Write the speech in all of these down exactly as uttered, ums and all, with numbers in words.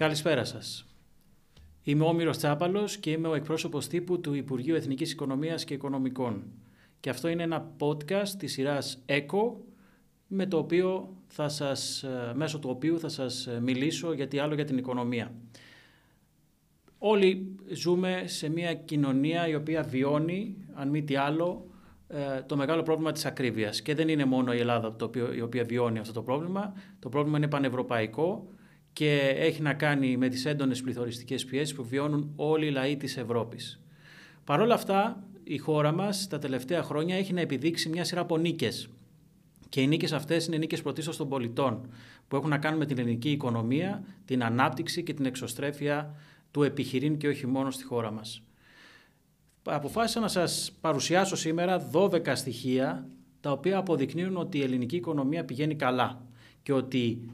Καλησπέρα σας. Είμαι ο Όμηρος Τσάπαλος και είμαι ο εκπρόσωπος τύπου του Υπουργείου Εθνικής Οικονομίας και Οικονομικών. Και αυτό είναι ένα podcast της σειράς Eco, με το οποίο θα σας, μέσω του οποίου θα σας μιλήσω για τι άλλο για την οικονομία. Όλοι ζούμε σε μια κοινωνία η οποία βιώνει, αν μη τι άλλο, το μεγάλο πρόβλημα της ακρίβειας. Και δεν είναι μόνο η Ελλάδα το οποίο, η οποία βιώνει αυτό το πρόβλημα. Το πρόβλημα είναι πανευρωπαϊκό και έχει να κάνει με τις έντονες πληθωριστικές πιέσεις που βιώνουν όλοι οι λαοί της Ευρώπης. Παρ' όλα αυτά, η χώρα μας τα τελευταία χρόνια έχει να επιδείξει μια σειρά από νίκες. Και οι νίκες αυτές είναι νίκες πρωτίστως των πολιτών, που έχουν να κάνουν με την ελληνική οικονομία, την ανάπτυξη και την εξωστρέφεια του επιχειρήν και όχι μόνο στη χώρα μας. Αποφάσισα να σας παρουσιάσω σήμερα δώδεκα στοιχεία τα οποία αποδεικνύουν ότι η ελληνική οικονομία πηγαίνει καλά και ότι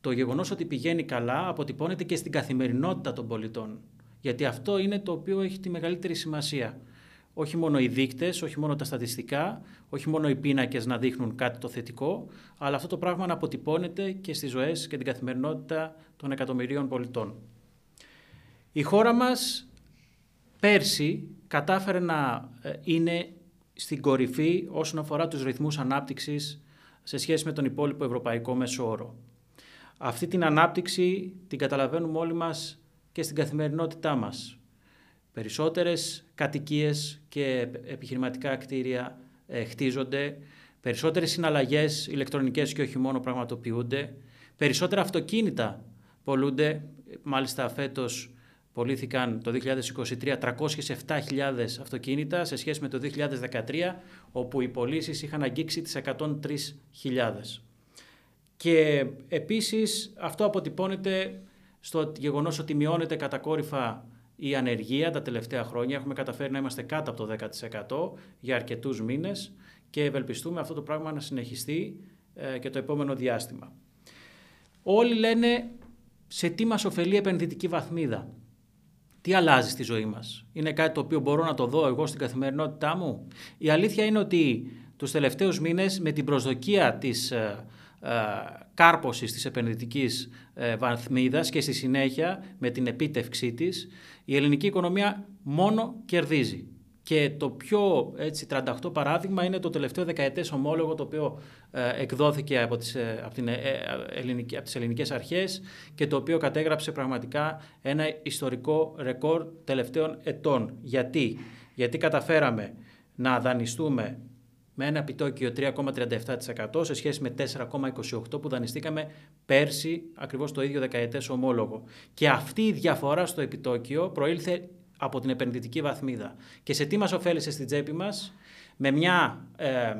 το γεγονός ότι πηγαίνει καλά αποτυπώνεται και στην καθημερινότητα των πολιτών. Γιατί αυτό είναι το οποίο έχει τη μεγαλύτερη σημασία. Όχι μόνο οι δείκτες, όχι μόνο τα στατιστικά, όχι μόνο οι πίνακες να δείχνουν κάτι το θετικό, αλλά αυτό το πράγμα να αποτυπώνεται και στις ζωές και την καθημερινότητα των εκατομμυρίων πολιτών. Η χώρα μας πέρσι κατάφερε να είναι στην κορυφή όσον αφορά τους ρυθμούς ανάπτυξης σε σχέση με τον υπόλοιπο ευρωπαϊκό μέσο όρο. Αυτή την ανάπτυξη την καταλαβαίνουμε όλοι μας και στην καθημερινότητά μας. Περισσότερες κατοικίες και επιχειρηματικά κτίρια ε, χτίζονται, περισσότερες συναλλαγές ηλεκτρονικές και όχι μόνο πραγματοποιούνται, περισσότερα αυτοκίνητα πολλούνται, μάλιστα φέτος πωλήθηκαν το δύο χιλιάδες είκοσι τρία τριακόσιες επτά χιλιάδες αυτοκίνητα σε σχέση με το δύο χιλιάδες δεκατρία, όπου οι πωλήσεις είχαν αγγίξει τις εκατόν τρεις χιλιάδες. Και επίσης αυτό αποτυπώνεται στο γεγονός ότι μειώνεται κατακόρυφα η ανεργία τα τελευταία χρόνια. Έχουμε καταφέρει να είμαστε κάτω από το δέκα τοις εκατό για αρκετούς μήνες και ευελπιστούμε αυτό το πράγμα να συνεχιστεί ε, και το επόμενο διάστημα. Όλοι λένε σε τι μας ωφελεί η επενδυτική βαθμίδα. Τι αλλάζει στη ζωή μας. Είναι κάτι το οποίο μπορώ να το δω εγώ στην καθημερινότητά μου. Η αλήθεια είναι ότι τους τελευταίους μήνες με την προσδοκία της ε, ε, κάρπωσης της επενδυτικής ε, βαθμίδας και στη συνέχεια με την επίτευξή της, η ελληνική οικονομία μόνο κερδίζει. Και το πιο έτσι, τρανταχτό παράδειγμα είναι το τελευταίο δεκαετές ομόλογο το οποίο ε, εκδόθηκε από τις, ε, από, την, ε, ελληνική, από τις ελληνικές αρχές και το οποίο κατέγραψε πραγματικά ένα ιστορικό ρεκόρ τελευταίων ετών. Γιατί, Γιατί καταφέραμε να δανειστούμε με ένα επιτόκιο τρία κόμμα τριάντα επτά τοις εκατό σε σχέση με τέσσερα κόμμα είκοσι οκτώ τοις εκατό που δανειστήκαμε πέρσι ακριβώς το ίδιο δεκαετές ομόλογο. Και αυτή η διαφορά στο επιτόκιο προήλθε από την επενδυτική βαθμίδα. Και σε τι μας ωφέλησε στην τσέπη μας? Με μια ε,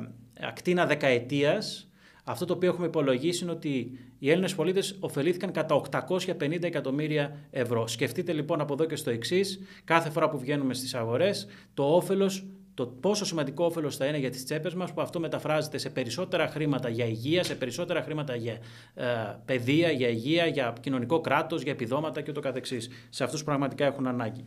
ακτίνα δεκαετίας, αυτό το οποίο έχουμε υπολογίσει είναι ότι οι Έλληνες πολίτες ωφελήθηκαν κατά οκτακόσια πενήντα εκατομμύρια ευρώ. Σκεφτείτε λοιπόν από εδώ και στο εξής, κάθε φορά που βγαίνουμε στις αγορές, το όφελος, το πόσο σημαντικό όφελος θα είναι για τις τσέπες μας, που αυτό μεταφράζεται σε περισσότερα χρήματα για υγεία, σε περισσότερα χρήματα για ε, παιδεία, για υγεία, για κοινωνικό κράτος, για επιδόματα κ.ο.κ. Σε αυτούς πραγματικά έχουν ανάγκη.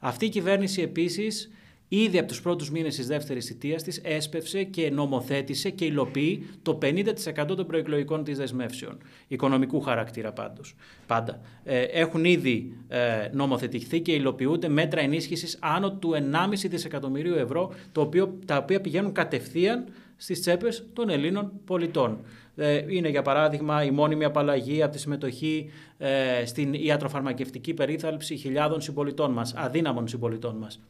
Αυτή η κυβέρνηση επίσης, ήδη από τους πρώτους μήνες της δεύτερης θητείας της, έσπευσε και νομοθέτησε και υλοποιεί το πενήντα τοις εκατό των προεκλογικών της δεσμεύσεων. Οικονομικού χαρακτήρα πάντως. Πάντα. Ε, έχουν ήδη ε, νομοθετηθεί και υλοποιούνται μέτρα ενίσχυσης άνω του ενάμιση δισεκατομμυρίου ευρώ, το οποίο, τα οποία πηγαίνουν κατευθείαν στις τσέπες των Ελλήνων πολιτών. Είναι για παράδειγμα η μόνιμη απαλλαγή από τη συμμετοχή ε, στην ιατροφαρμακευτική περίθαλψη χιλιάδων συμπολιτών μας, αδύναμων συμπολιτών μας.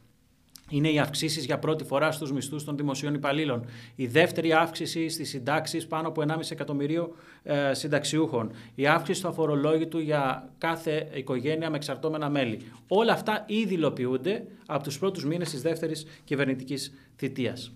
Είναι οι αυξήσεις για πρώτη φορά στους μισθούς των δημοσίων υπαλλήλων. Η δεύτερη αύξηση στις συντάξεις πάνω από ενάμιση εκατομμυρίου ε, συνταξιούχων. Η αύξηση του αφορολόγητου για κάθε οικογένεια με εξαρτώμενα μέλη. Όλα αυτά ήδη υλοποιούνται από τους πρώτους μήνες της δεύτερης κυβερνητικής θητείας.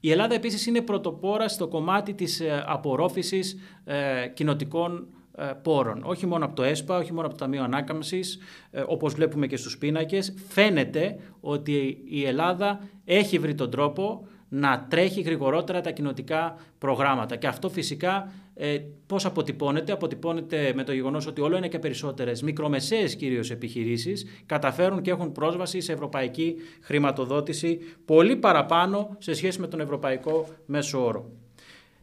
Η Ελλάδα επίσης είναι πρωτοπόρα στο κομμάτι της απορρόφησης ε, κοινοτικών ε, πόρων. Όχι μόνο από το ΕΣΠΑ, όχι μόνο από το Ταμείο Ανάκαμψης, ε, όπως βλέπουμε και στους πίνακες. Φαίνεται ότι η Ελλάδα έχει βρει τον τρόπο να τρέχει γρηγορότερα τα κοινοτικά προγράμματα. Και αυτό φυσικά ε, πώς αποτυπώνεται. Αποτυπώνεται με το γεγονός ότι όλο είναι και περισσότερες μικρομεσαίες κυρίως επιχειρήσεις καταφέρουν και έχουν πρόσβαση σε ευρωπαϊκή χρηματοδότηση πολύ παραπάνω σε σχέση με τον ευρωπαϊκό μέσο όρο.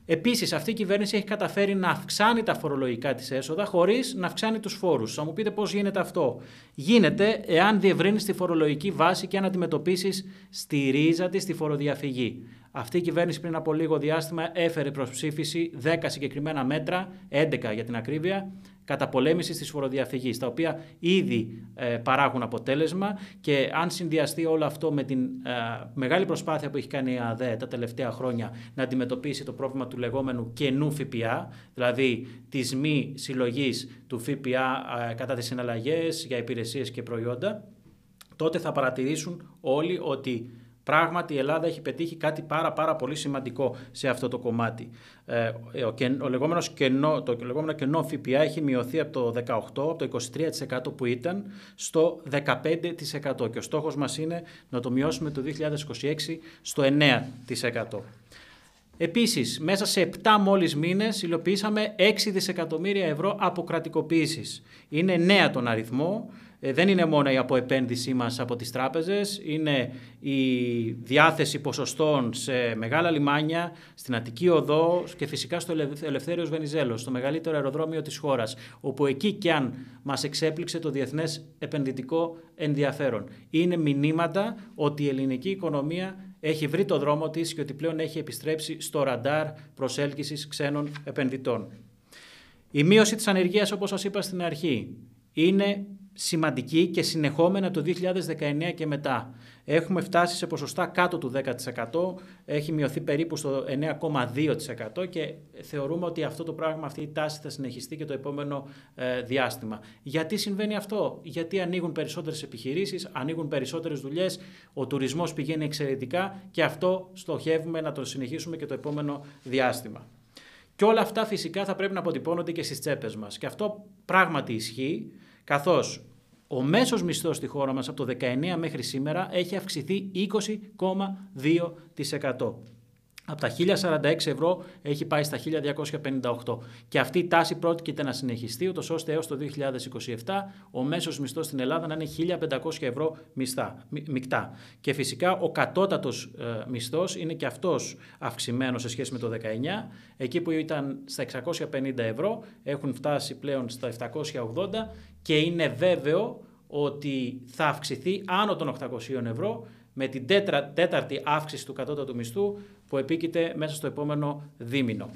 Επίσης, αυτή η κυβέρνηση έχει καταφέρει να αυξάνει τα φορολογικά της έσοδα χωρίς να αυξάνει τους φόρους. Θα μου πείτε πώς γίνεται αυτό. Γίνεται εάν διευρύνεις τη φορολογική βάση και αν αντιμετωπίσεις στη ρίζα της τη φοροδιαφυγή. Αυτή η κυβέρνηση πριν από λίγο διάστημα έφερε προς ψήφιση δέκα συγκεκριμένα μέτρα, έντεκα για την ακρίβεια, καταπολέμησης της φοροδιαφυγής, τα οποία ήδη ε, παράγουν αποτέλεσμα, και αν συνδυαστεί όλο αυτό με την ε, μεγάλη προσπάθεια που έχει κάνει η ΑΔΕ τα τελευταία χρόνια να αντιμετωπίσει το πρόβλημα του λεγόμενου κενού ΦΠΑ, δηλαδή της μη συλλογής του ΦΠΑ ε, κατά τις συναλλαγές για υπηρεσίες και προϊόντα, τότε θα παρατηρήσουν όλοι ότι πράγματι η Ελλάδα έχει πετύχει κάτι πάρα πάρα πολύ σημαντικό σε αυτό το κομμάτι. Ε, ο, ο λεγόμενος κενό, το λεγόμενο κενό ΦΠΑ έχει μειωθεί από το δεκαοκτώ, από το είκοσι τρία τοις εκατό που ήταν, στο δεκαπέντε τοις εκατό, και ο στόχος μας είναι να το μειώσουμε το δύο χιλιάδες είκοσι έξι στο εννέα τοις εκατό. Επίσης, μέσα σε επτά μόλις μήνες υλοποιήσαμε έξι δισεκατομμύρια ευρώ από κρατικοποίησεις. Είναι εννέα τον αριθμό. Ε, δεν είναι μόνο η αποεπένδυσή μας από τις τράπεζες, είναι η διάθεση ποσοστών σε μεγάλα λιμάνια, στην Αττική Οδό και φυσικά στο Ελευθέριος Βενιζέλος, στο μεγαλύτερο αεροδρόμιο της χώρας, όπου εκεί κι αν μας εξέπληξε το διεθνές επενδυτικό ενδιαφέρον. Είναι μηνύματα ότι η ελληνική οικονομία έχει βρει το δρόμο της και ότι πλέον έχει επιστρέψει στο ραντάρ προσέλκυσης ξένων επενδυτών. Η μείωση της ανεργίας, όπως σας είπα στην αρχή, είναι σημαντική και συνεχόμενα το δύο χιλιάδες δεκαεννέα και μετά. Έχουμε φτάσει σε ποσοστά κάτω του δέκα τοις εκατό, έχει μειωθεί περίπου στο εννέα κόμμα δύο τοις εκατό και θεωρούμε ότι αυτό το πράγμα, αυτή η τάση θα συνεχιστεί και το επόμενο ε, διάστημα. Γιατί συμβαίνει αυτό? Γιατί ανοίγουν περισσότερες επιχειρήσεις, ανοίγουν περισσότερες δουλειές, ο τουρισμός πηγαίνει εξαιρετικά και αυτό στοχεύουμε να το συνεχίσουμε και το επόμενο διάστημα. Και όλα αυτά φυσικά θα πρέπει να αποτυπώνονται και στις τσέπες μας. Και αυτό πράγματι ισχύει, καθώς ο μέσος μισθός στη χώρα μας από το δεκαεννέα μέχρι σήμερα έχει αυξηθεί είκοσι κόμμα δύο τοις εκατό. Από τα χίλια σαράντα έξι ευρώ έχει πάει στα χίλια διακόσια πενήντα οκτώ. Και αυτή η τάση πρόκειται να συνεχιστεί, ούτως ώστε έως το δύο χιλιάδες είκοσι επτά ο μέσος μισθός στην Ελλάδα να είναι χίλια πεντακόσια ευρώ μεικτά. Και φυσικά ο κατώτατος ε, μισθός είναι και αυτός αυξημένος σε σχέση με το δεκαεννέα. Εκεί που ήταν στα εξακόσια πενήντα ευρώ έχουν φτάσει πλέον στα επτακόσια ογδόντα και είναι βέβαιο ότι θα αυξηθεί άνω των οκτακοσίων ευρώ με την τέτρα, τέταρτη αύξηση του κατώτατου μισθού που επίκειται μέσα στο επόμενο δίμηνο.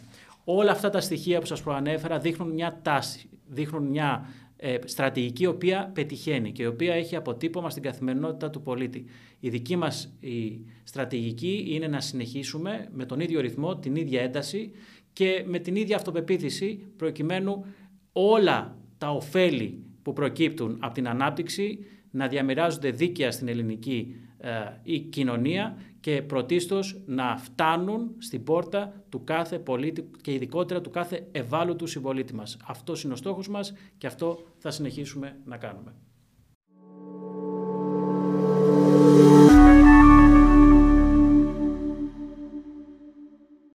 Όλα αυτά τα στοιχεία που σας προανέφερα δείχνουν μια τάση, δείχνουν μια ε, στρατηγική η οποία πετυχαίνει και η οποία έχει αποτύπωμα στην καθημερινότητα του πολίτη. Η δική μας η στρατηγική είναι να συνεχίσουμε με τον ίδιο ρυθμό, την ίδια ένταση και με την ίδια αυτοπεποίθηση, προκειμένου όλα τα ωφέλη που προκύπτουν από την ανάπτυξη να διαμοιράζονται δίκαια στην ελληνική η κοινωνία και πρωτίστως να φτάνουν στην πόρτα του κάθε πολίτη και ειδικότερα του κάθε ευάλωτου συμπολίτη μας. Αυτός είναι ο στόχος μας και αυτό θα συνεχίσουμε να κάνουμε.